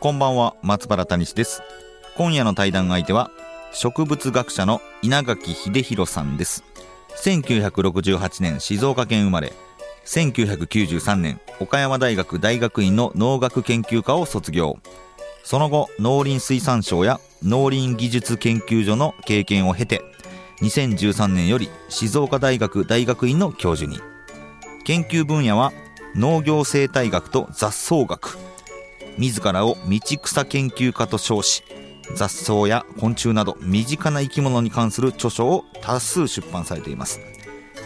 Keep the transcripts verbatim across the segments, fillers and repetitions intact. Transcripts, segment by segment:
こんばんは、松原谷です。今夜の対談相手は植物学者の稲垣秀弘さんです。せんきゅうひゃくろくじゅうはちねん静岡県生まれ、せんきゅうひゃくきゅうじゅうさんねん岡山大学大学院の農学研究科を卒業。その後、農林水産省や農林技術研究所の経験を経て、にせんじゅうさんねんより静岡大学大学院の教授に。研究分野は農業生態学と雑草学。自らを道草研究家と称し、雑草や昆虫など身近な生き物に関する著書を多数出版されています。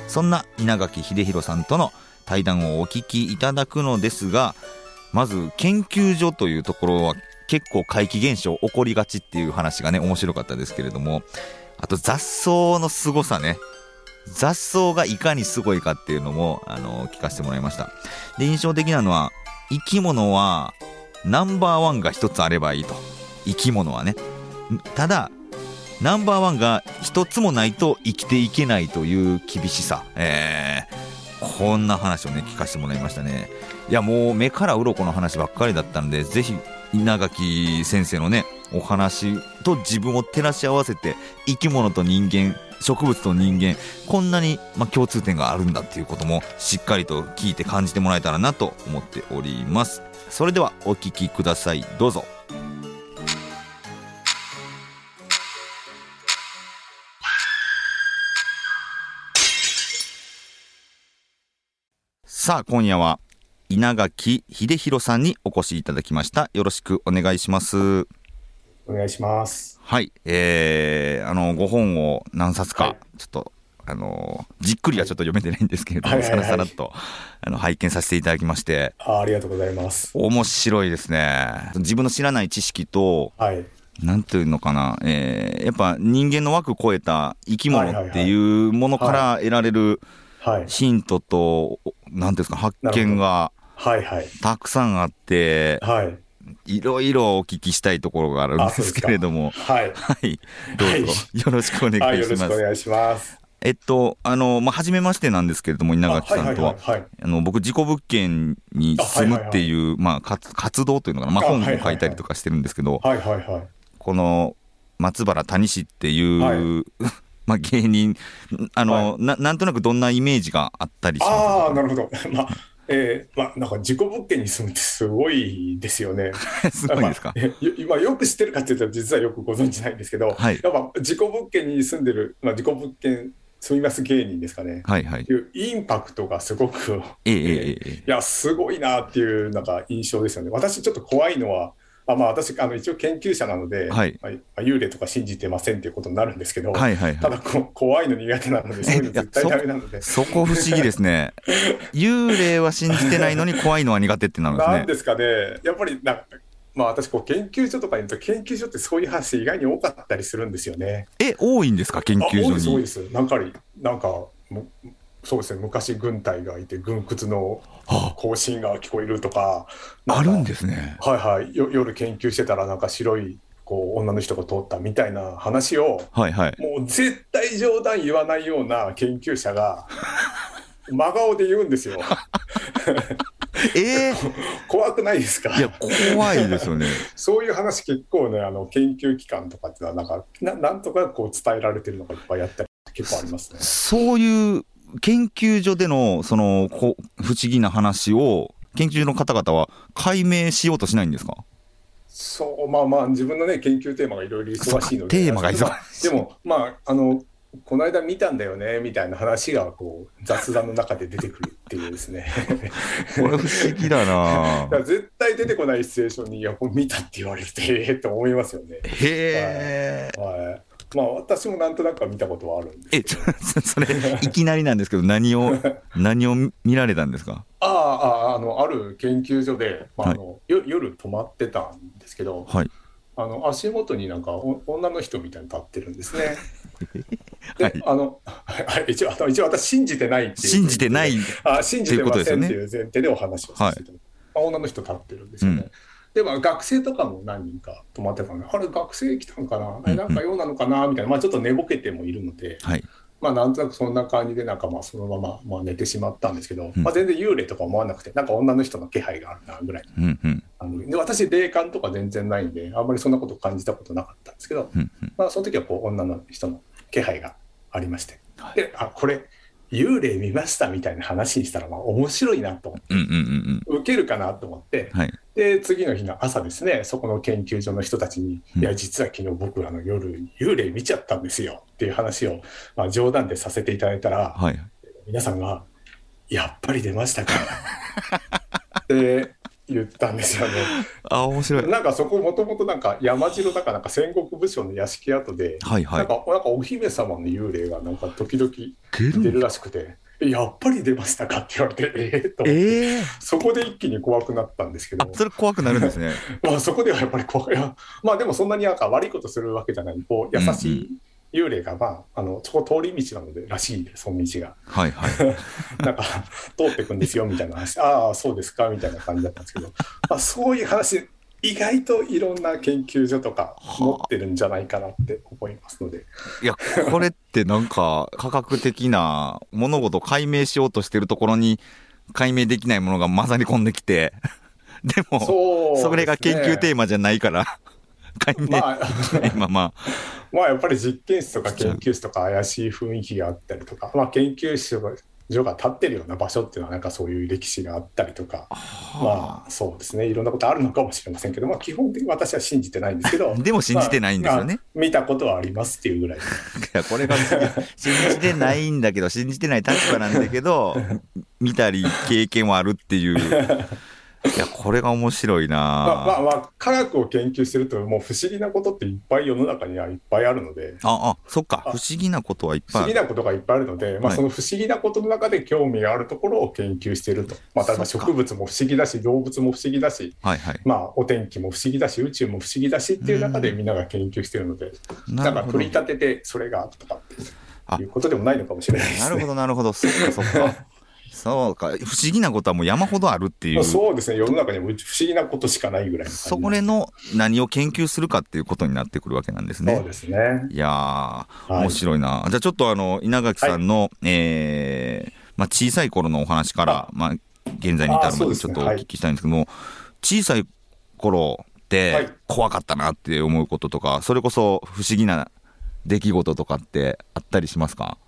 そんな稲垣秀弘さんとの対談をお聞きいただくのですが、まず研究所というところは結構怪奇現象起こりがちっていう話がね、面白かったですけれども、あと雑草の凄さね、雑草がいかにすごいかっていうのもあの聞かせてもらいました。で、印象的なのは、生き物はナンバーワンが一つあればいいと。生き物はね、ただナンバーワンが一つもないと生きていけないという厳しさ、えー、こんな話をね聞かせてもらいましたね。いや、もう目から鱗の話ばっかりだったので、ぜひ稲垣先生のねお話と自分を照らし合わせて、生き物と人間、植物と人間、こんなに、まあ、共通点があるんだっていうこともしっかりと聞いて感じてもらえたらなと思っております。それではお聞きください、どうぞ。さあ、今夜は稲垣秀弘さんにお越しいただきました。よろしくお願いします。お願いします。はい、えー、あのご本を何冊か、はい、ちょっとあのじっくりはちょっと読めてないんですけれども、はいはいはい、さらさらっとあの拝見させていただきまして、 あ, ありがとうございます。面白いですね。自分の知らない知識と、はい、なんていうのかな、えー、やっぱ人間の枠を超えた生き物っていうものから得られるヒントと、なんていうんですか、発見がたくさんあって、はいはい、いろいろお聞きしたいところがあるんですけれども、はい、はい、どうぞ、はい、よろしくお願いします。はい、よろしくお願いします。えっとあのまあ、初めましてなんですけれども、稲垣さんとは、あの僕事故物件に住むっていう、はいはいはい、まあ、か活動というのかな、まあ、本を書いたりとかしてるんですけど、はいはいはい、この松原谷氏っていう、はい、まあ、芸人、あの、はい、な, なんとなくどんなイメージがあったりしますか？あー、なるほど。まあえーまあ、なんか事故物件に住むってすごいですよね。すごいですか？まあよまあ、よく知ってるかっていうと実はよくご存知ないんですけど、はい、やっぱ事故物件に住んでる、まあ、事故物件住みます芸人ですかね、はいはい、いうインパクトがすごく、えーえー、いやすごいなっていうなんか印象ですよね。私ちょっと怖いのは、あ、まあ、私あの一応研究者なので、はい、まあ、幽霊とか信じてませんっていうことになるんですけど、はいはいはい、ただこ怖いの苦手なので、そういうの絶対ダメなのでそ, そこ不思議ですね幽霊は信じてないのに怖いのは苦手ってなるんですね。なんですかね、やっぱりなんか、まあ、私こう研究所とかにいると、研究所ってそういう話意外に多かったりするんですよね。え、多いんですか？研究所に。多いです、多いです。なんかなんかそうですね、昔軍隊がいて軍靴の行進が聞こえるとか、はあ、あるんですね。はいはい、夜研究してたらなんか白いこう女の人が通ったみたいな話を、はいはい、もう絶対冗談言わないような研究者が真顔で言うんですよえー、怖くないですか？いや、怖いですよねそういう話結構ね、あの研究機関とかってのはなんか な, なんとかこう伝えられてるのがいっぱいあったり結構ありますね。そ, そういう研究所でのそのこ不思議な話を研究所の方々は解明しようとしないんですか？そう、まあまあ自分のね研究テーマがいろいろ忙しいので、テーマが忙しい。でもまああのこの間見たんだよねみたいな話がこう雑談の中で出てくるっていうですねこれ不思議だなだ絶対出てこないシチュエーションに、いやこれ見たって言われてええと思いますよね。へえ、はいはい、まあ私もなんとなくは見たことはあるんですけど。え、それいきなりなんですけど何を何を見られたんですか？ああ、あのある研究所で、まああのはい、夜, 夜泊まってたんですけど、はい、あの足元になんか女の人みたいに立ってるんですね。で、はい、あの一応、あの一応私信じてないっていう信じてないあ信じてませんっていう前提でお話をさせて、はい、女の人立ってるんですよね。うんでまあ、学生とかも何人か泊まってたので、あれ学生来たのかな、うんうん、なんか用なのかなみたいな、まあ、ちょっと寝ぼけてもいるので、はいまあ、なんとなくそんな感じでなんかまあそのまままあ寝てしまったんですけど、うんまあ、全然幽霊とか思わなくてなんか女の人の気配があるなぐらい、うんうん、あので私霊感とか全然ないんであんまりそんなこと感じたことなかったんですけど、うんうんまあ、その時はこう女の人の気配がありまして、はい、であこれ幽霊見ましたみたいな話にしたらまあ面白いなと思って、うんうんうん、ウケるかなと思って、はい、で次の日の朝ですねそこの研究所の人たちに、うん、いや実は昨日僕あの夜幽霊見ちゃったんですよっていう話を、まあ、冗談でさせていただいたら、はい、皆さんがやっぱり出ましたかって言ったんですよね。あ面白い。なんかそこもともとなんか山城だかなんか戦国武将の屋敷跡で、はいはい、なんかなんかお姫様の幽霊がなんか時々出るらしくてやっぱり出ましたかって言われてええー、と、えー、そこで一気に怖くなったんですけど。それ怖くなるんですね。まあそこではやっぱり怖い。まあでもそんなになんか悪いことするわけじゃないこう優しい、うんうん幽霊が、まあ、あのそこ通り道なのでらしいですその道が、はいはい、なんか通ってくんですよみたいな話ああそうですかみたいな感じだったんですけど、まあ、そういう話意外といろんな研究所とか持ってるんじゃないかなって思いますので、はあ、いやこれってなんか科学的な物事を解明しようとしてるところに解明できないものが混ざり込んできてでも そうですね、それが研究テーマじゃないから解明、まあ、まあまあまあやっぱり実験室とか研究室とか怪しい雰囲気があったりとか、まあ、研究室所が立ってるような場所っていうのはなんかそういう歴史があったりとかまあそうですねいろんなことあるのかもしれませんけど、まあ、基本的に私は信じてないんですけどでも信じてないんですよね、まあ、見たことはありますっていうぐらいいやこれが信じてないんだけど信じてない立場なんだけど見たり経験はあるっていういやこれが面白いな、まあまあまあ、科学を研究してるともう不思議なことっていっぱい世の中にはいっぱいあるのでああそっか不思議なことはいっぱいある不思議なことがいっぱいあるので、まあ、その不思議なことの中で興味があるところを研究していると、まあ、例えば植物も不思議だし動物も不思議だし、はいはいまあ、お天気も不思議だし宇宙も不思議だしっていう中でみんなが研究しているのでなんか取り立ててそれがとかっていうことでもないのかもしれないですね。なるほどなるほどそっかそっかそうか不思議なことはもう山ほどあるっていうそうですね世の中にも不思議なことしかないぐらいのそこでの何を研究するかっていうことになってくるわけなんですね。そうですねいや、はい、面白いな。じゃあちょっとあの稲垣さんの、はいえーまあ、小さい頃のお話から、はいまあ、現在に至るまでちょっとお聞きしたいんですけども、ねはい、小さい頃って怖かったなって思うこととかそれこそ不思議な出来事とかってあったりしますか？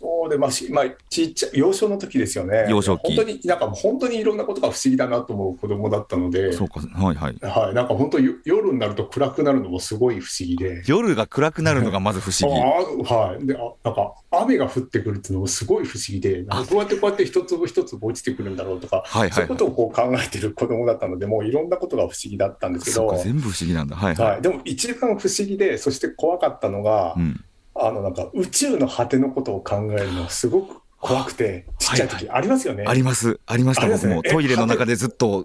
そうでまあまあ、ちっちゃい幼少の時ですよね。幼少期本当になんか本当にいろんなことが不思議だなと思う子供だったのでそうか、はいはいはい、なんか本当に夜になると暗くなるのもすごい不思議で夜が暗くなるのがまず不思議あ、はい、であなんか雨が降ってくるっていうのもすごい不思議でなんかこうやってこうやって一粒一粒落ちてくるんだろうとかはいはい、はい、そういうことをこう考えてる子供だったのでもういろんなことが不思議だったんですけどそうか全部不思議なんだ、はいはいはい、でも一番不思議でそして怖かったのが、うんあのなんか宇宙の果てのことを考えるのはすごく怖くてちっちゃい時ありますよね、はいはい、ありますありました僕、ね、もトイレの中でずっと考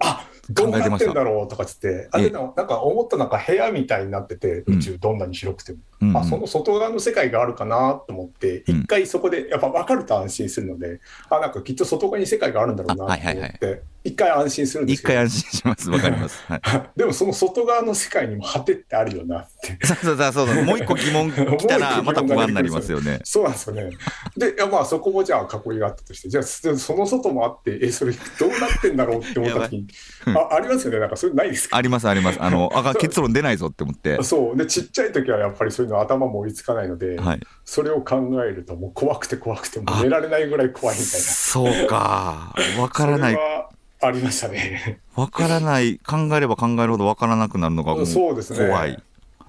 えてましたどうなってんだろうとかつってあでなんか思ったなんか部屋みたいになってて宇宙どんなに広くても、うん、あその外側の世界があるかなと思って一、うん、回そこでやっぱ分かると安心するので、うん、あなんかきっと外側に世界があるんだろうなと思って一、はいはい、回安心するんですよ一回安心しますわかります、はい、でもその外側の世界にも果てってあるよなってそうそうそうそうもう一個疑問来たらまた不安になりますよねそうなんですよねで、まあ、そこもじゃあ囲いがあったとしてじゃあその外もあってえそれどうなってんだろうって思った時にあ, ありますよねなんかそれないですかありますありますあのあ結論出ないぞって思ってそうでちっちゃい時はやっぱりそういうの頭も追いつかないので、はい、それを考えるともう怖くて怖くても寝られないぐらい怖いみたいなそうか分からないそれはありましたね分からない考えれば考えるほど分からなくなるのがもうそうですね怖い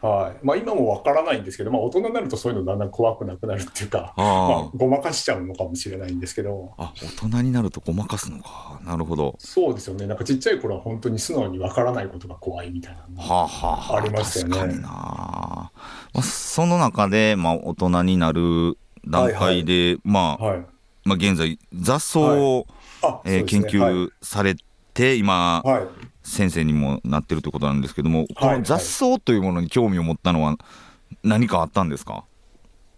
はいまあ、今もわからないんですけど、まあ、大人になるとそういうのだんだん怖くなくなるっていうかまあ、ごまかしちゃうのかもしれないんですけどあ大人になるとごまかすのかなるほどそうですよねなんかちっちゃい頃は本当に素直にわからないことが怖いみたいなのがありましたよね、はあはあ、確かになまあ、その中で、まあ、大人になる段階で、まあ、現在雑草を、はいえーね、研究されて、はい、今、はい、先生にもなってるということなんですけども、はい、この雑草というものに興味を持ったのは何かあったんですか？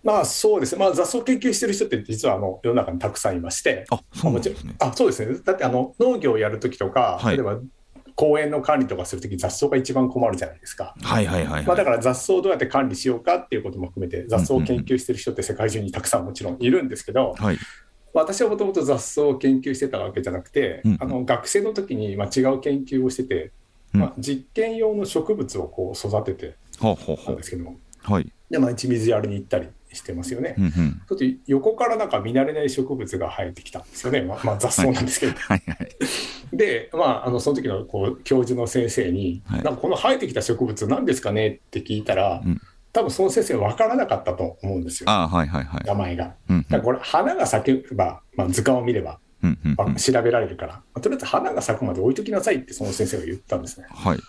まあそうですね、まあ、雑草研究している人って実はあの世の中にたくさんいまして。あ、そうなんですね。あ、そうですね。だってあの農業をやるときとか、はい、例えば公園の管理とかするとき雑草が一番困るじゃないですか。はいはいはい、はいまあ、だから雑草をどうやって管理しようかっていうことも含めて雑草を研究している人って世界中にたくさんもちろんいるんですけど、うんうんうん、私はもともと雑草を研究してたわけじゃなくて、うんうん、あの学生の時にまあ違う研究をしてて、うんまあ、実験用の植物をこう育ててたんですけども、はい、で毎日水やりに行ったりしてますよね、うんうん、ちょっと横からなんか見慣れない植物が生えてきたんですよね、まあまあ、雑草なんですけど、はいはいはい、で、まあ、あのその時のこう教授の先生に、はい、なんかこの生えてきた植物何ですかねって聞いたら、うん、多分その先生分からなかったと思うんですよ。あ、はいはいはい、名前が、うんうん、だからこれ花が咲けば、まあ、図鑑を見れば、うんうんうんまあ、調べられるから、まあ、とりあえず花が咲くまで置いときなさいってその先生が言ったんですね、はい、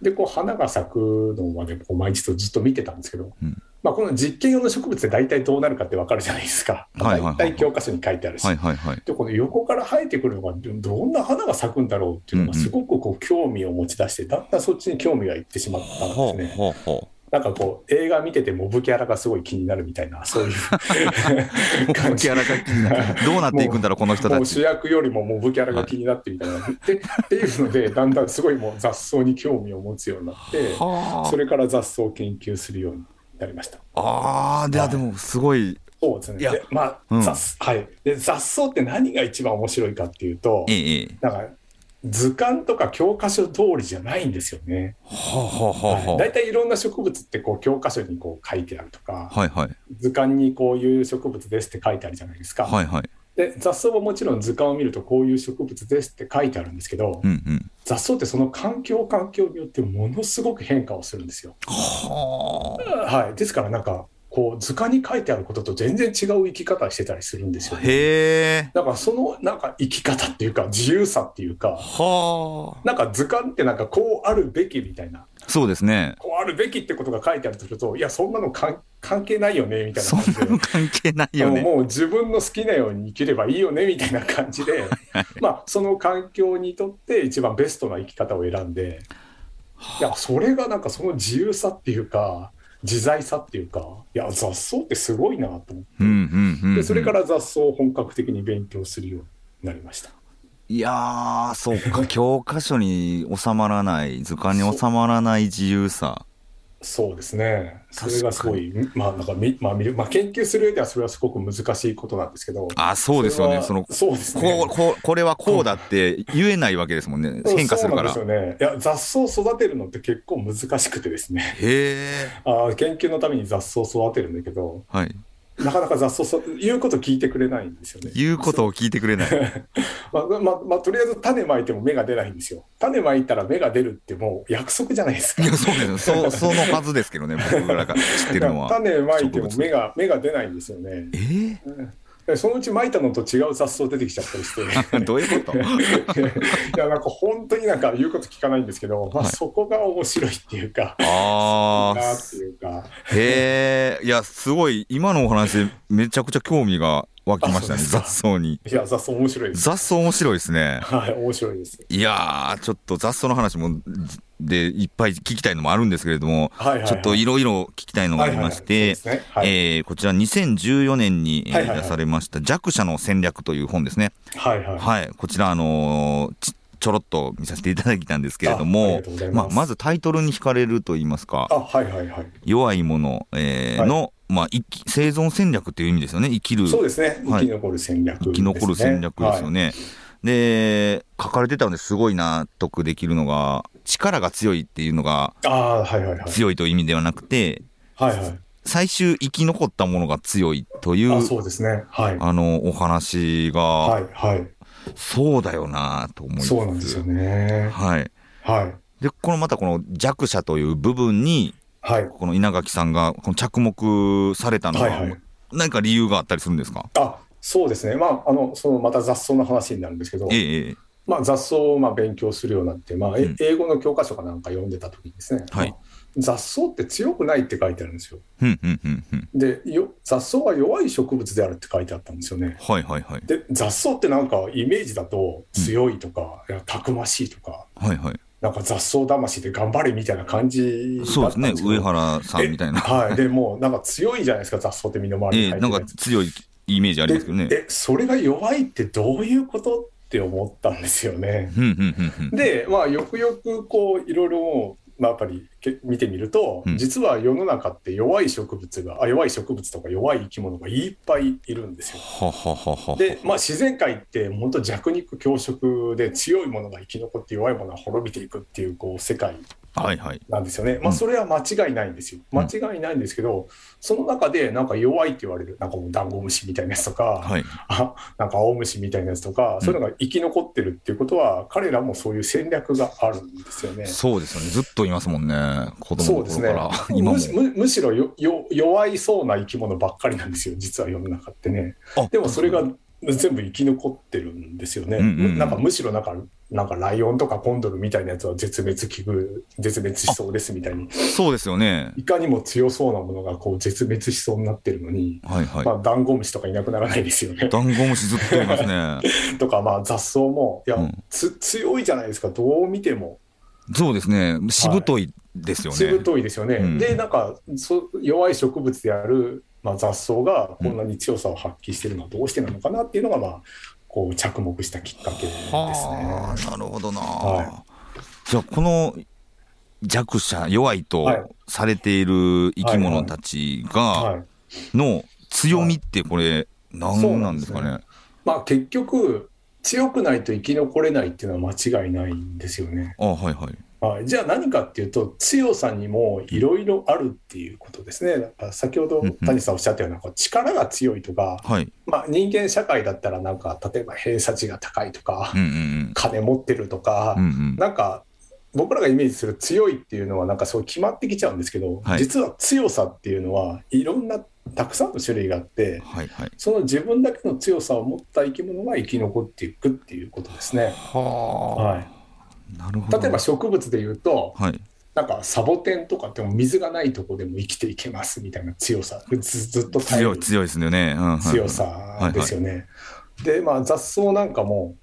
でこう花が咲くのまでこう毎日ずっと見てたんですけど、うんまあ、この実験用の植物で大体どうなるかって分かるじゃないですか。大体教科書に書いてあるし、はいはいはい、でこの横から生えてくるのがどんな花が咲くんだろうっていうのがすごくこう興味を持ち出して、だんだんそっちに興味がいってしまったんですね、うんうん、なんかこう映画見ててモブキャラがすごい気になるみたいな、そういうモブキャラが気になる、どうなっていくんだろうこの人たち、もう主役よりもモブキャラが気になってみたいな、はい、でっていうのでだんだんすごいもう雑草に興味を持つようになって、それから雑草を研究するようになりました。あで、はい、でもすごいそうですね。いやで、まあうん雑はい、で雑草って何が一番面白いかっていうと、いいなんか図鑑とか教科書通りじゃないんですよね。だいたいいろんな植物ってこう教科書にこう書いてあるとか、はいはい、図鑑にこういう植物ですって書いてあるじゃないですか、はいはい、で雑草はもちろん図鑑を見るとこういう植物ですって書いてあるんですけど、うんうん、雑草ってその環境環境によってものすごく変化をするんですよ。はあ、はい、ですからなんかこう図鑑に書いてあることと全然違う生き方してたりするんですよね。へー、だからそのなんか生き方っていうか自由さっていうか、はあ、なんか図鑑ってなんかこうあるべきみたいな、そうですね、こうあるべきってことが書いてあるとすると、いやそんなの関係ないよねみたいな感じで、そんなの関係ないよね、もう自分の好きなように生きればいいよねみたいな感じでまあその環境にとって一番ベストな生き方を選んで、いやそれがなんかその自由さっていうか自在さっていうか、いや雑草ってすごいなと思って、うんうんうんうん、でそれから雑草を本格的に勉強するようになりました。いやーそうか教科書に収まらない図鑑に収まらない自由さ、そ う, そうですね。それがすごい、まあなんかみ、まあ、まあ研究する上ではそれはすごく難しいことなんですけど、あそうですよね、そのそうですね、こうこうこれはこうだって言えないわけですもんね、変化するから。そうなんですよね。いや雑草を育てるのって結構難しくてですね、へーあ研究のために雑草を育てるんだけど、はいなかなか雑草そ言うことを聞いてくれないんですよね。言うことを聞いてくれない、ままま、とりあえず種まいても芽が出ないんですよ。種まいたら芽が出るってもう約束じゃないですか。いやそうですよ そ, そのはずですけどね僕らが知ってるのは種まいても芽 が, 芽が出ないんですよね。えーうんそのうちまいたのと違う雑草出てきちゃったりしてどういうこといやなんか本当になんか言うこと聞かないんですけど、まあ、そこが面白いっていうか、はい、あっていうかへえいやすごい今のお話でめちゃくちゃ興味が湧きましたね雑草に。いや雑草面白いです。雑草面白いですね。はい面白いです。いやちょっと雑草の話もでいっぱい聞きたいのもあるんですけれども、はいはいはい、ちょっといろいろ聞きたいのがありまして、こちらにせんじゅうよねんに、えーはいはいはい、出されました弱者の戦略という本ですね。はいはいはい、こちらあのー、ち, ちょろっと見させていただいたんですけれども、あ ま, ま, まずタイトルに惹かれるといいますか、あ、はいはいはい、弱い者、えーはい、のまあ、生き生存戦略という意味ですよね。生きるそうですね、はい、生き残る戦略ですね。生き残る戦略ですよね、はい、で書かれてたのですごい納得できるのが力が強いっていうのが、あ、はいはいはい、強いという意味ではなくて、はいはい、最終生き残ったものが強いという、あ、そうですね、はい、あのお話が、はいはい、そうだよなと思います。そうなんですよね、はいはい、でこのまたこの弱者という部分に、はい、この稲垣さんがこの着目されたのは、はいはい、何か理由があったりするんですか？あ、そうですね、まあ、あのそのまた雑草の話になるんですけど、ええ、まあ、雑草をまあ勉強するようになって、まあ、うん、英語の教科書かなんか読んでた時にですね、はい、雑草って強くないって書いてあるんですよ。うんうんうんうん、でよ雑草は弱い植物であるって書いてあったんですよね。はいはいはい、で雑草ってなんかイメージだと強いとか、うん、たくましいとか、はいはい、なんか雑草魂で頑張れみたいな感じだったんですけど。そうですね、上原さんみたいな。はい、でもうなんか強いじゃないですか、雑草って身の回りに入ってるやつ、えー、なんか強いイメージありますけどね。ででそれが弱いってどういうことって思ったんですよね。で、まあ、よくよくこういろいろ、まあ、やっぱり見てみると、うん、実は世の中って弱い植物があ弱い植物とか弱い生き物がいっぱいいるんですよ。ははははで、まあ、自然界って本当弱肉強食で強いものが生き残って弱いものが滅びていくっていう、こう世界なんですよね。はいはい、まあ、それは間違いないんですよ。間違いないんですけど、うん、その中でなんか弱いって言われるなんかもうダンゴムシみたいなやつとか、はい、あなんか青虫みたいなやつとか、うん、そういうのが生き残ってるっていうことは彼らもそういう戦略があるんですよね。そうですよね、ずっといますもんね、子供の頃から。そうですね、今も むし、む、むしろよよ弱いそうな生き物ばっかりなんですよ、実は世の中ってね。でもそれが全部生き残ってるんですよね。うんうんうん、なんかむしろなんかなんかライオンとかコンドルみたいなやつは絶滅危惧絶滅しそうですみたいに。そうですよね、いかにも強そうなものがこう絶滅しそうになってるのに、はいはい、まあ、ダンゴムシとかいなくならないですよね。ダンゴムシずっといますねとか、まあ、雑草もいや、うん、つ強いじゃないですか、どう見ても。そうですね、しぶといですよね、はい、しぶといですよね、うん、でなんかそ弱い植物である、まあ、雑草がこんなに強さを発揮してるのはどうしてなのかなっていうのが、まあ、こう着目したきっかけですね。はあ、なるほどな、はい、じゃあこの弱者弱いとされている生き物たちがの強みってこれ何なんですかね。はいはいはいはい、そうなんですね、まあ、結局強くないと生き残れないっていうのは間違いないんですよね。あ、はいはい、じゃあ何かっていうと、強さにもいろいろあるっていうことですね。だから先ほど谷さんおっしゃったような、うんうん、力が強いとか、はい、まあ、人間社会だったらなんか例えば偏差値が高いとか、うんうん、金持ってるとか、うんうん、なんか僕らがイメージする強いっていうのはなんかそう決まってきちゃうんですけど、はい、実は強さっていうのはいろんなたくさんの種類があって、はいはい、その自分だけの強さを持った生き物が生き残っていくっていうことですね。はあ、はい、なるほど。例えば植物でいうと、はい、なんかサボテンとかっても水がないとこでも生きていけますみたいな強さ、ず, ずっと耐える 強, 強いですよね、うん、強さですよね。はいはい、で、まあ、雑草なんかも、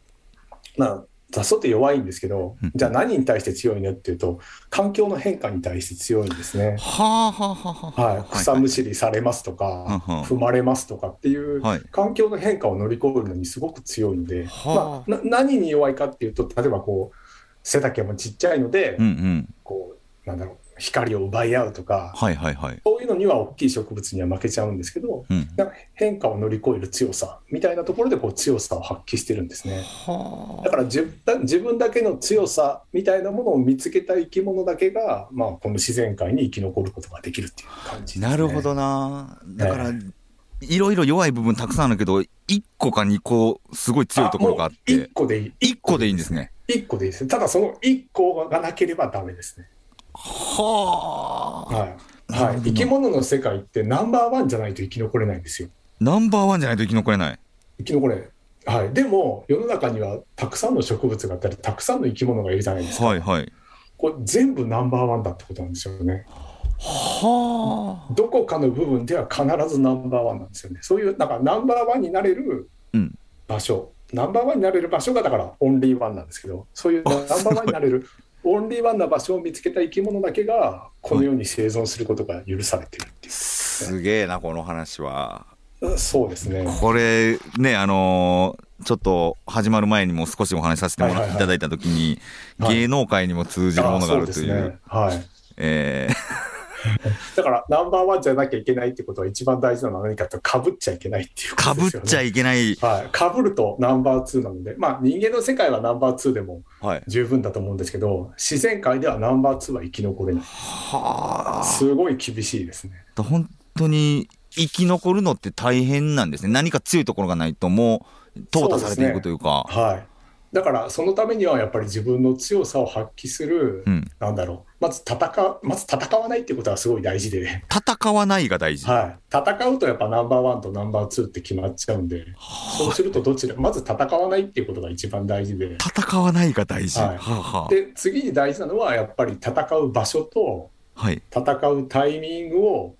まあ、雑草って弱いんですけど、うん、じゃあ何に対して強いのっていうと環境の変化に対して強いんですね。はははははい、草むしりされますとか、はいはい、踏まれますとかっていう環境の変化を乗り越えるのにすごく強いので、はい、まあ、な何に弱いかっていうと、例えばこう背丈もちっちゃいので、うんうん、こうなんだろう、光を奪い合うとか、はいはいはい、そういうのには大きい植物には負けちゃうんですけど、うん、なんか変化を乗り越える強さみたいなところでこう強さを発揮してるんですね。はだからじだ自分だけの強さみたいなものを見つけた生き物だけが、まあ、この自然界に生き残ることができるっていう感じですね。なるほどな。だから、ね、いろいろ弱い部分たくさんあるけどいっこかにこすごい強いところがあって、あいっこでいい、いっこでいいんですね。いっこでいいですね。ただそのいっこがなければダメですね。はあ、はいはい、生き物の世界ってナンバーワンじゃないと生き残れないんですよ。ナンバーワンじゃないと生き残れない、生き残れない、はい、でも世の中にはたくさんの植物があったりたくさんの生き物がいるじゃないですか、はいはい、これ全部ナンバーワンだってことなんですよね。はあ、どこかの部分では必ずナンバーワンなんですよね。そういうなんかナンバーワンになれる場所、うん、ナンバーワンになれる場所がだからオンリーワンなんですけど、そういうナンバーワンになれるオンリーワンな場所を見つけた生き物だけがこの世に生存することが許されてるっていう、ね、すげえなこの話は。そうですね、これね、あのー、ちょっと始まる前にも少しお話しさせてもらっていただいた時に、はいはいはい、芸能界にも通じるものがあるという、はい、あ、そうですね、はい、えーだからナンバーワンじゃなきゃいけないってことは一番大事なのは何かってかぶっちゃいけないっていうことですよね。かぶっちゃいけない、はい、かぶるとナンバーツーなので、まあ、人間の世界はナンバーツーでも十分だと思うんですけど、はい、自然界ではナンバーツーは生き残れない。はあ、すごい厳しいですね。本当に生き残るのって大変なんですね。何か強いところがないともう淘汰されていくというか。そうですね、はい、だからそのためにはやっぱり自分の強さを発揮する、うん、なんだろう、まず戦う、まず戦わないってことはすごい大事で、戦わないが大事、はい、戦うとやっぱナンバーワンとナンバーツーって決まっちゃうんで、そうするとどちら、まず戦わないっていうことが一番大事で、戦わないが大事、はい、はあはあ、で次に大事なのはやっぱり戦う場所と戦うタイミングを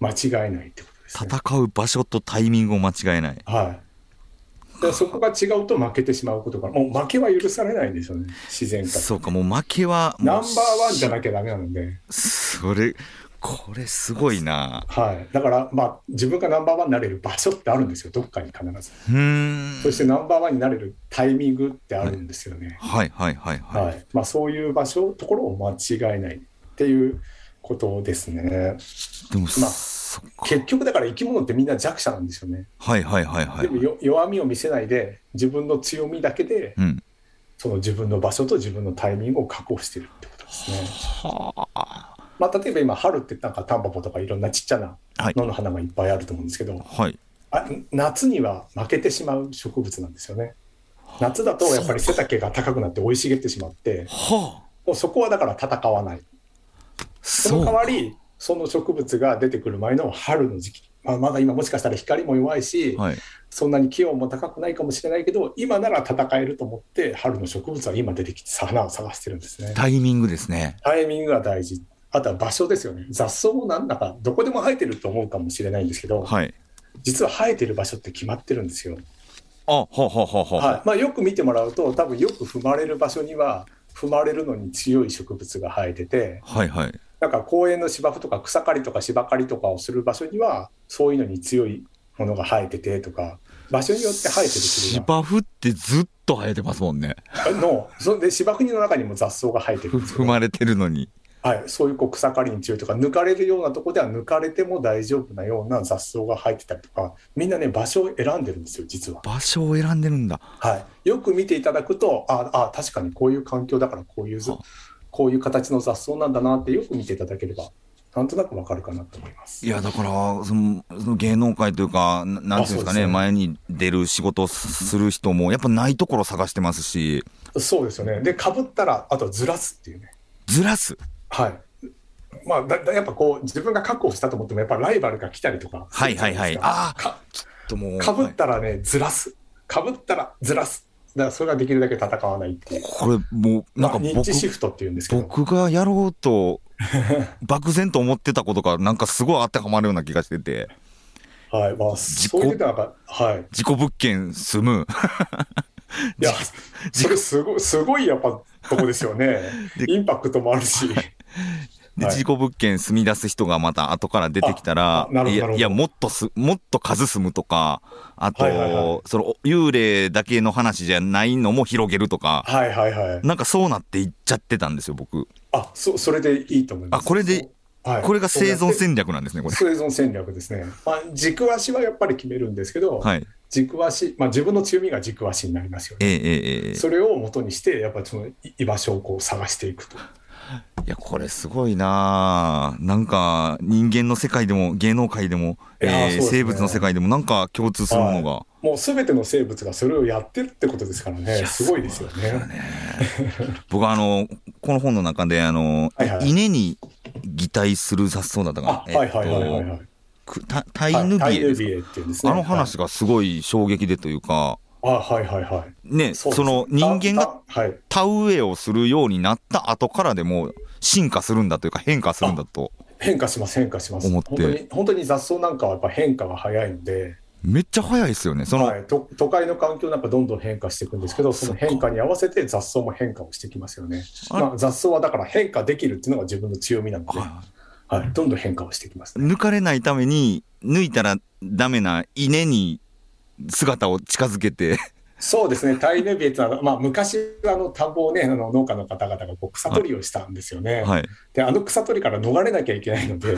間違えないってことですね。戦う場所とタイミングを間違えない、はい、そこが違うと負けてしまうことから、もう負けは許されないんですよね、自然から。そうか、もう負けはナンバーワンじゃなきゃダメなので。それ、これすごいな。はい。だから、まあ、自分がナンバーワンになれる場所ってあるんですよ、どっかに必ず。うーん。そしてナンバーワンになれるタイミングってあるんですよね。はい、はい、はい、はい、はい。まあ、そういう場所、ところを間違えないっていうことですね。でも、まあ結局だから生き物ってみんな弱者なんですよね。はいはいはいはい。でも弱みを見せないで自分の強みだけで、うん、その自分の場所と自分のタイミングを確保してるってことですね。はあ。まあ例えば今春ってなんかタンポポとかいろんなちっちゃな野の花がいっぱいあると思うんですけど、はい、あ夏には負けてしまう植物なんですよね。夏だとやっぱり背丈が高くなって生い茂ってしまって、はあ、もうそこはだから戦わない。その代わりその植物が出てくる前の春の時期、まあ、まだ今もしかしたら光も弱いし、はい、そんなに気温も高くないかもしれないけど今なら戦えると思って春の植物は今出てきて花を探してるんですね。タイミングですね。タイミングが大事。あとは場所ですよね。雑草もなんだかどこでも生えてると思うかもしれないんですけど、はい、実は生えてる場所って決まってるんですよ。あ、ほうほうほうほう、はい、まあ、よく見てもらうと多分よく踏まれる場所には踏まれるのに強い植物が生えてて、はいはい、なんか公園の芝生とか草刈りとか芝刈りとかをする場所にはそういうのに強いものが生えててとか、場所によって生えてる芝生ってずっと生えてますもんね。のそんで芝生の中にも雑草が生えてるんですよ、ね、踏まれてるのに、はい、そうい う, こう草刈りに強いとか抜かれるようなとこでは抜かれても大丈夫なような雑草が生えてたりとか、みんなね場所を選んでるんですよ実は。場所を選んでるんだ、はい、よく見ていただくと、ああ確かにこういう環境だからこういうこういう形の雑草なんだなってよく見ていただければなんとなくわかるかなと思います。いやだからそのその芸能界というかなんていうんですか ね, すね、前に出る仕事をする人もやっぱないところ探してますし。そうですよね。で被ったらあとずらすっていうね。ずらす、はい、まあ、だやっぱこう自分が確保したと思ってもやっぱライバルが来たりとか、はいはいはい、あかともう被ったらね、はい、ずらす、被ったらずらす、だからそれができるだけ戦わないっていう。これもうなんか僕、まあ、ニッチシフトっていうんですけど、僕がやろうと漠然と思ってたことがなんかすごい当てはまるような気がしてて、はい、まあそういうなんか、はい、自己物件住むいやそれすごいすごいやっぱとこですよねインパクトもあるし、はい、で自己物件住み出す人がまた後から出てきたら、いや、いやもっとすもっと数住むとか、あと、はいはいはい、その幽霊だけの話じゃないのも広げるとか、はいはいはい、なんかそうなっていっちゃってたんですよ僕。あ、そ、それでいいと思います。あ、これで、はい、これが生存戦略なんですね。これ生存戦略ですね、まあ、軸足はやっぱり決めるんですけど、はい、軸足、まあ、自分の強みが軸足になりますよね、えーえー、それを元にしてやっぱりその居場所をこう探していくと。いやこれすごいな、なんか人間の世界でも芸能界でも、えーでね、生物の世界でもなんか共通するものが、はい、もう全ての生物がそれをやってるってことですからね。すごいですよ ね, すね僕はあのこの本の中であの、はいはい、稲に擬態する雑草だったかな、はいはいはいはい、はい、タ, タイヌビエですか、はい、っていうんですね、あの話がすごい衝撃でというか、その人間が田植えをするようになった後からでも進化するんだというか変化するんだと、変化します変化します思って、本当に本当に雑草なんかはやっぱ変化が早いのでめっちゃ早いですよねその、はい、都会の環境なんかどんどん変化していくんですけど、その変化に合わせて雑草も変化をしてきますよね。あ、まあ、雑草はだから変化できるっていうのが自分の強みなので、はい、どんどん変化をしてきます、ね、抜かれないために抜いたらダメな稲に姿を近づけてそうですね、タイヌビエというのは、まあ、昔あの田んぼを、ね、あの農家の方々がこう草取りをしたんですよね、はい、であの草取りから逃れなきゃいけないので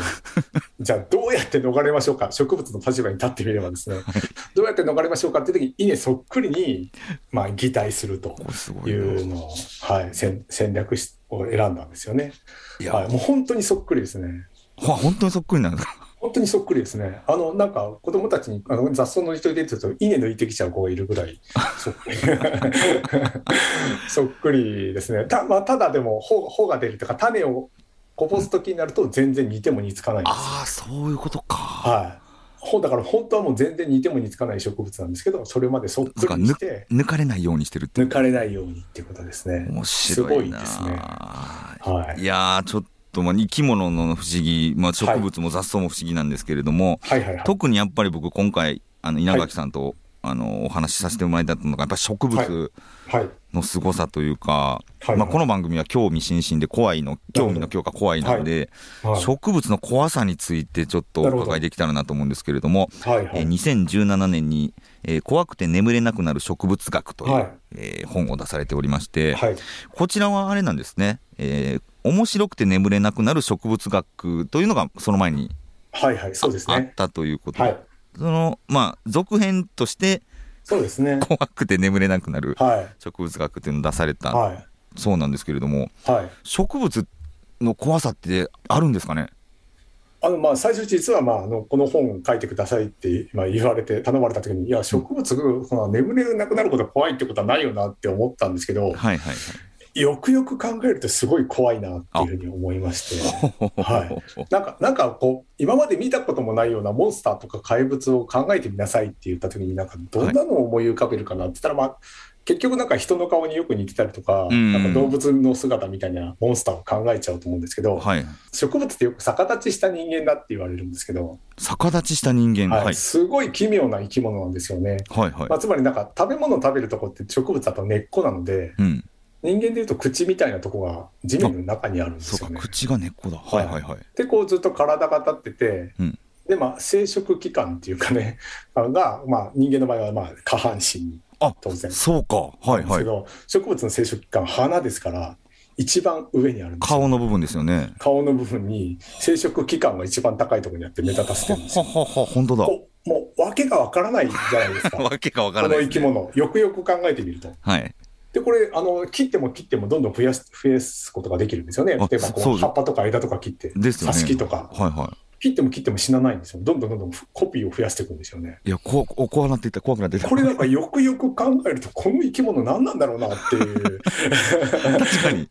じゃあどうやって逃れましょうか、植物の立場に立ってみればですね、はい、どうやって逃れましょうかっていう時に稲そっくりに、まあ、擬態するというのを、はい、戦略を選んだんですよ。ねいや、はい、もう本当にそっくりですね。本当にそっくりなんですか。本当にそっくりですね。あのなんか子供たちにあの雑草の一人でって言うと稲抜いてきちゃう子がいるぐらいそっくりそっくりですね。 た,、まあ、ただでも穂、穂が出るとか種をこぼす時になると全然似ても似つかないんです。ああ、そういうことか。はい、だから本当はもう全然似ても似つかない植物なんですけど、それまでそっくりにして抜かれないようにしてるっていう、抜かれないようにっていうことですね。面白いな。すごいですね。はい、いやーちょっと生き物の不思議、まあ、植物も雑草も不思議なんですけれども、はいはいはいはい、特にやっぱり僕今回あの稲垣さんと、はい、あのお話しさせてもらいたのがやっぱり植物のすごさというか、はいはい、まあ、この番組は興味津々で怖いの興味の強化怖いなので、はいはい、植物の怖さについてちょっとお伺いできたらなと思うんですけれども、はいはい、えー、にせんじゅうななねんに、えー、怖くて眠れなくなる植物学という、はい、えー、本を出されておりまして、はい、こちらはあれなんですね、えー面白くて眠れなくなる植物学というのがその前に あ,、はいはいそうですね、あったということで、はい、そのまあ、続編としてそうです、ね、怖くて眠れなくなる植物学というのを出された、はい、そうなんですけれども、はい、植物の怖さってあるんですかね。あのまあ最初実はまああのこの本を書いてくださいって言われて頼まれた時に、いや植物が眠れなくなることは怖いってことはないよなって思ったんですけど、はいはいはい、よくよく考えるとすごい怖いなっていうふうに思いまして、はい、なんか、なんかこう今まで見たこともないようなモンスターとか怪物を考えてみなさいって言った時に、なんかどんなのを思い浮かべるかなって言ったら、まあ結局なんか人の顔によく似てたりとか、なんか動物の姿みたいなモンスターを考えちゃうと思うんですけど、はい、植物ってよく逆立ちした人間だって言われるんですけど、逆立ちした人間、はいはい、すごい奇妙な生き物なんですよね、はいはい、まあ、つまりなんか食べ物を食べるとこって植物だと根っこなので、うん、人間でいうと口みたいなとこが地面の中にあるんですよね。そうか、口が根っこだ、はいはいはい、でこうずっと体が立ってて、うん、でまあ、生殖器官っていうかねが、まあ、人間の場合はまあ下半身に当然、あ、そうか、はいはい、植物の生殖器官は花ですから一番上にあるんですよ、顔の部分ですよね。顔の部分に生殖器官が一番高いところにあって目立たせてるんですよ。はははは、本当だ。もうわけがわからないじゃないですかわけがわからない、ね、この生き物よくよく考えてみると、はい、でこれあの切っても切ってもどんどん増やす、増やすことができるんですよね。例えばこう葉っぱとか枝とか切って挿し木とか、はいはい、切っても切っても死なないんですよ。どんどんどんどんコピーを増やしていくんですよね。いや、こう怖くなっていった、怖くなっていった。これなんかよくよく考えるとこの生き物何なんだろうなっていう確かに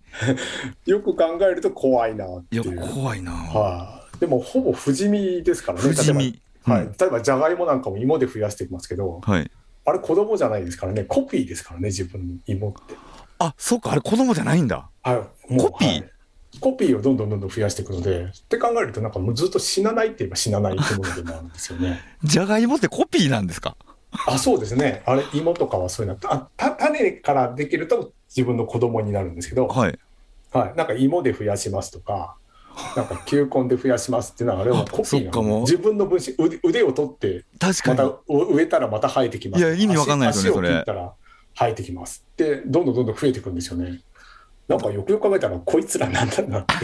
よく考えると怖いなっていう。いや、怖いな、はあ、でもほぼ不死身ですからね。不死身、はい、うん、例えばジャガイモなんかも芋で増やしていきますけど、はい、あれ子供じゃないですからね、コピーですからね、自分の芋って。あ、そうか、あれ子供じゃないんだ、はい、もうコピー、はい、コピーをどんどんどんどん増やしていくのでって考えると、なんかもうずっと死なないって言えば死なないってものでもあるんですよねじゃがいもってコピーなんですかあ、そうですね、あれ芋とかはそういうの、あ、た種からできると自分の子供になるんですけど、はい、はい、なんか芋で増やしますとかなんか球根で増やしますっていうのはあれはコピーなの。自分の分身、腕、腕を取ってまた植えたらまた生えてきます。いや、意味わかんないですよね。足を切ったら生えてきますってどんどんどんどん増えていくんですよね。なんかよくよく考えたらこいつらなんだなって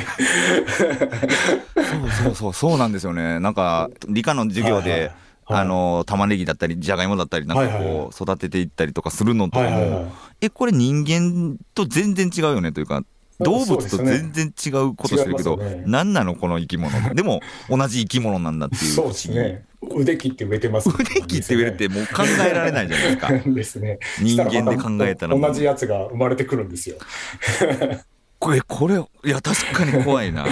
そうそうそう、そうなんですよね。なんか理科の授業で、はいはい、あの玉ねぎだったりじゃがいもだったりなんかこう育てていったりとかするのとかも、はいはいはい、えこれ人間と全然違うよねというか。動物と全然違うことしてるけど、ね、何なのこの生き物でも同じ生き物なんだっていうそうですね、腕切って植えてます、ね、腕切って植えてもう考えられないじゃないですかです、ね、人間で考えたら同じやつが生まれてくるんですよこれ、これ、いや確かに怖いな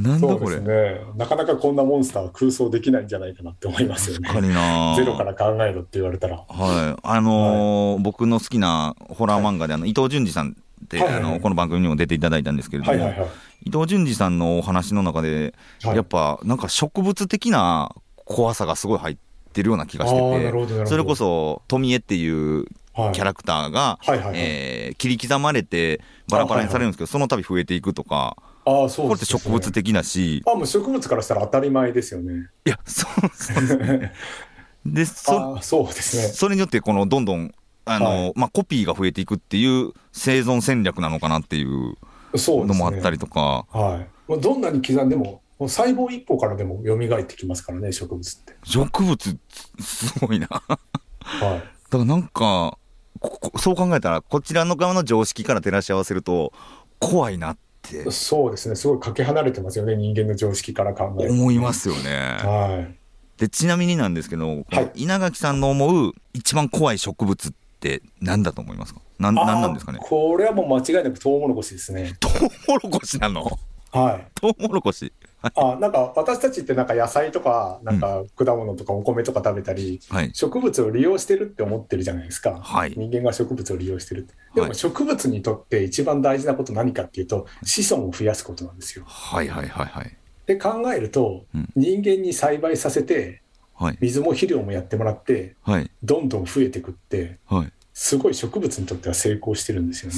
なんだこれ、そうです、ね、なかなかこんなモンスターは空想できないんじゃないかなって思いますよね。確かにな、ゼロから考えろって言われたら、はい、あのーはい、僕の好きなホラー漫画で、あの伊藤潤二さん、はいはいはい、あのこの番組にも出ていただいたんですけれども、はいはいはい、伊藤潤二さんのお話の中で、はい、やっぱなんか植物的な怖さがすごい入ってるような気がしてて、それこそ富江っていうキャラクターが、はいはいはい、えー、切り刻まれてバラバラにされるんですけど、はいはい、その度増えていくとか、あ、そうですね、これって植物的だし、あ、もう植物からしたら当たり前ですよね。いや、そうですねで、そ、あ、そうですね、それによってこのどんどんあの、はい、まあ、コピーが増えていくっていう生存戦略なのかなっていうのもあったりとか、そうですね、はい、どんなに刻んでも細胞一歩からでも蘇ってきますからね、植物って。植物すごいな、はい、だからなんかここそう考えたらこちらの側の常識から照らし合わせると怖いなっって。そうですね、すごいかけ離れてますよね、人間の常識から考えて。思いますよね。はい。で、ちなみになんですけど、はい、稲垣さんの思う一番怖い植物って何だと思いますか？なん、なんなんですかね。これはもう間違いなくトウモロコシですね。トウモロコシなの？はい。トウモロコシ。あ、なんか私たちってなんか野菜とかなんか果物とかお米とか食べたり、うん、はい、植物を利用してるって思ってるじゃないですか、はい、人間が植物を利用してるって。でも植物にとって一番大事なこと何かっていうと、子孫を増やすことなんですよ。はいはいはいはい。で考えると、うん、人間に栽培させて、はい、水も肥料もやってもらって、はい、どんどん増えてくって、はい、すごい植物にとっては成功してるんですよ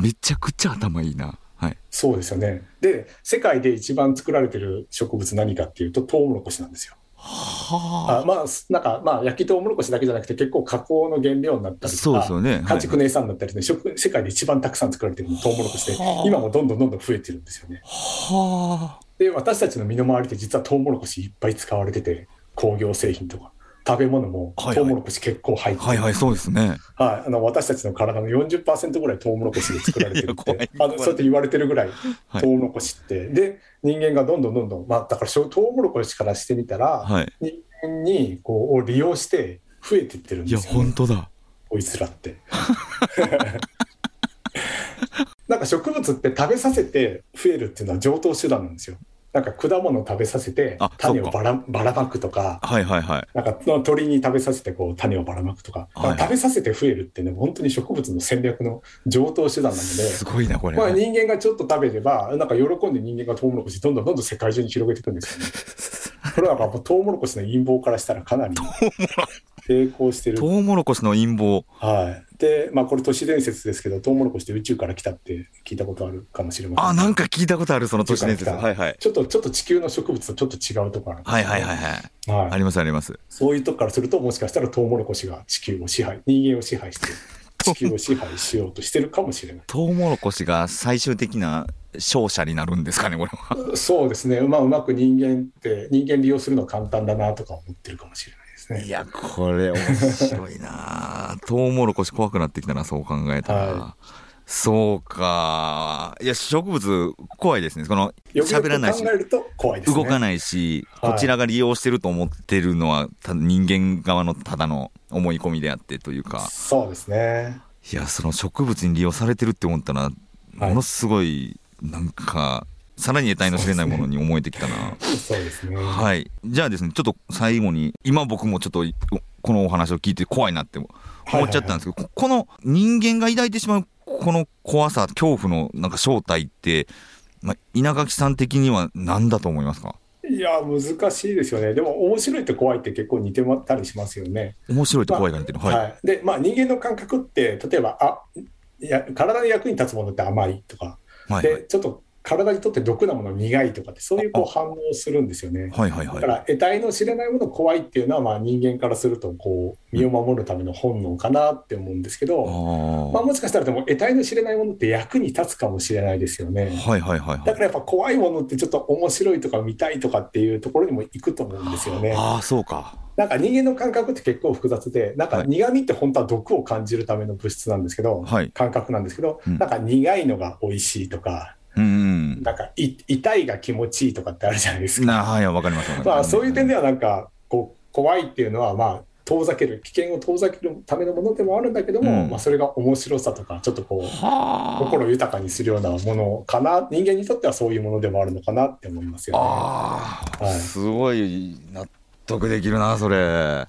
ね。めちゃくちゃ頭いいな。はい、そうですよね。で世界で一番作られてる植物何かっていうとトウモロコシなんですよ。はあ、あ、まあなんかまあ焼きトウモロコシだけじゃなくて結構加工の原料になったりとか、家畜の餌になったり、ね、はい、世界で一番たくさん作られてるトウモロコシで、はあ、今もどんどんどんどん増えてるんですよね。はあ、で私たちの身の回りで実はトウモロコシいっぱい使われてて、工業製品とか食べ物もトウモロコシ結構入ってる。はいはい、そうですね。はい、あの私たちの体の よんじゅっパーセント ぐらいトウモロコシで作られてるって。いやいや、あのそうやって言われてるぐらいトウモロコシって、はい、で人間がどんどんどんどん、まあ、だからトウモロコシからしてみたら、はい、人間にこうを利用して増えていってるんですよ、ね。いや本当だ。こいつらって。なんか植物って食べさせて増えるっていうのは常套手段なんですよ。なんか果物を食べさせて種をばらまくとか、はいはいはい、なんか鳥に食べさせてこう種をばらまくとか、はい、か食べさせて増えるってね、本当に植物の戦略の常套手段なので、すごいなこれ。まあ、人間がちょっと食べればなんか喜んで人間がトウモロコシどんどんどんどん世界中に広げていくんですよね。これはもうトウモロコシの陰謀からしたらかなり成功してる。トウモロコシの陰謀。はい。でまあ、これ都市伝説ですけど、トウモロコシって宇宙から来たって聞いたことあるかもしれません。あ、なんか聞いたことある、その都市伝説。はいはい、ちょっとちょっと地球の植物とちょっと違うところあるんですけど、はいはいはいはい、はい、ありますあります。そういうとこからするともしかしたらトウモロコシが地球を支配、人間を支配して地球を支配しようとしてるかもしれない。トウモロコシが最終的な勝者になるんですかね、これは。そうですね、まあ、うまく人間って人間利用するのは簡単だなとか思ってるかもしれない。いやこれ面白いな。トウモロコシ怖くなってきたな、そう考えたら、はい、そうか。いや植物怖いですね。その喋らないし動かないし、はい、こちらが利用してると思ってるのはた人間側のただの思い込みであってというか。そうですね。いやその植物に利用されてるって思ったらものすごいなんかさらに得体の知れないものに思えてきたな。そうですね。はい。じゃあですね、ちょっと最後に、今僕もちょっとこのお話を聞いて怖いなって思っちゃったんですけど、はいはいはい、この人間が抱いてしまうこの怖さ、恐怖のなんか正体って、まあ、稲垣さん的には何だと思いますか？いや難しいですよね。でも面白いと怖いって結構似てたりしますよね。面白いと怖いが似てる。まあ、はい、はい。で、まあ人間の感覚って例えばあいや体の役に立つものって甘いとか、はいはい、でちょっと体にとって毒なもの苦いとかってそういうこう反応するんですよね。はいはいはい、だから得体の知れないもの怖いっていうのはまあ人間からするとこう身を守るための本能かなって思うんですけど、うん、まあ、もしかしたらでも得体の知れないものって役に立つかもしれないですよね。はいはいはいはい、だからやっぱ怖いものってちょっと面白いとか見たいとかっていうところにも行くと思うんですよね。ああそうか。なんか人間の感覚って結構複雑で、なんか苦味って本当は毒を感じるための物質なんですけど、はい、感覚なんですけど、うん、なんか苦いのが美味しいとか。うん、なんかい痛いが気持ちいいとかってあるじゃないですか。なあ、いや分かります。まあそういう点ではなんかこう怖いっていうのはまあ遠ざける危険を遠ざけるためのものでもあるんだけども、うんまあ、それが面白さとかちょっとこう心豊かにするようなものかな、人間にとってはそういうものでもあるのかなって思いますよね。あ、はい、すごい納得できるなそれ。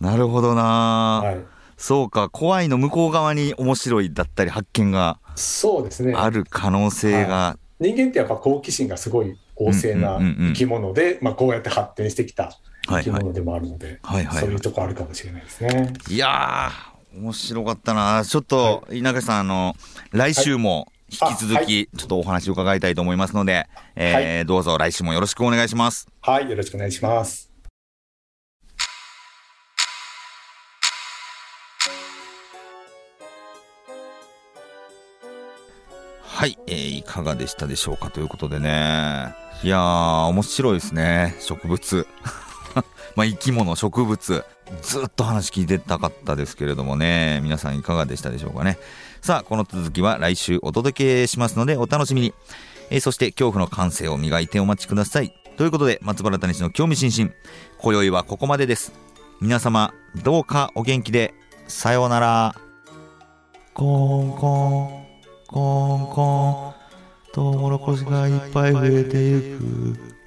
なるほどな、はい、そうか。怖いの向こう側に面白いだったり発見がそうですね、ある可能性が、はい、人間ってやっぱ好奇心がすごい旺盛な生き物で、うんうんうんうん、まあ、こうやって発展してきた生き物でもあるので、はいはい、そういうとこあるかもしれないですね、はいはいはい、いやー面白かったな。ちょっと稲垣さん、あの来週も引き続きちょっとお話を伺いたいと思いますので、はい、えーはい、どうぞ来週もよろしくお願いします。はい、よろしくお願いします。はい、えー、いかがでしたでしょうかということでね、いやー面白いですね植物まあ生き物植物ずっと話聞いてたかったですけれどもね、皆さんいかがでしたでしょうかね。さあこの続きは来週お届けしますのでお楽しみに。えー、そして恐怖の感性を磨いてお待ちください。ということで、松原谷氏の興味津々、今宵はここまでです。皆様どうかお元気で。さようなら。コンコンコンコン、トウモロコシがいっぱい増えてゆく。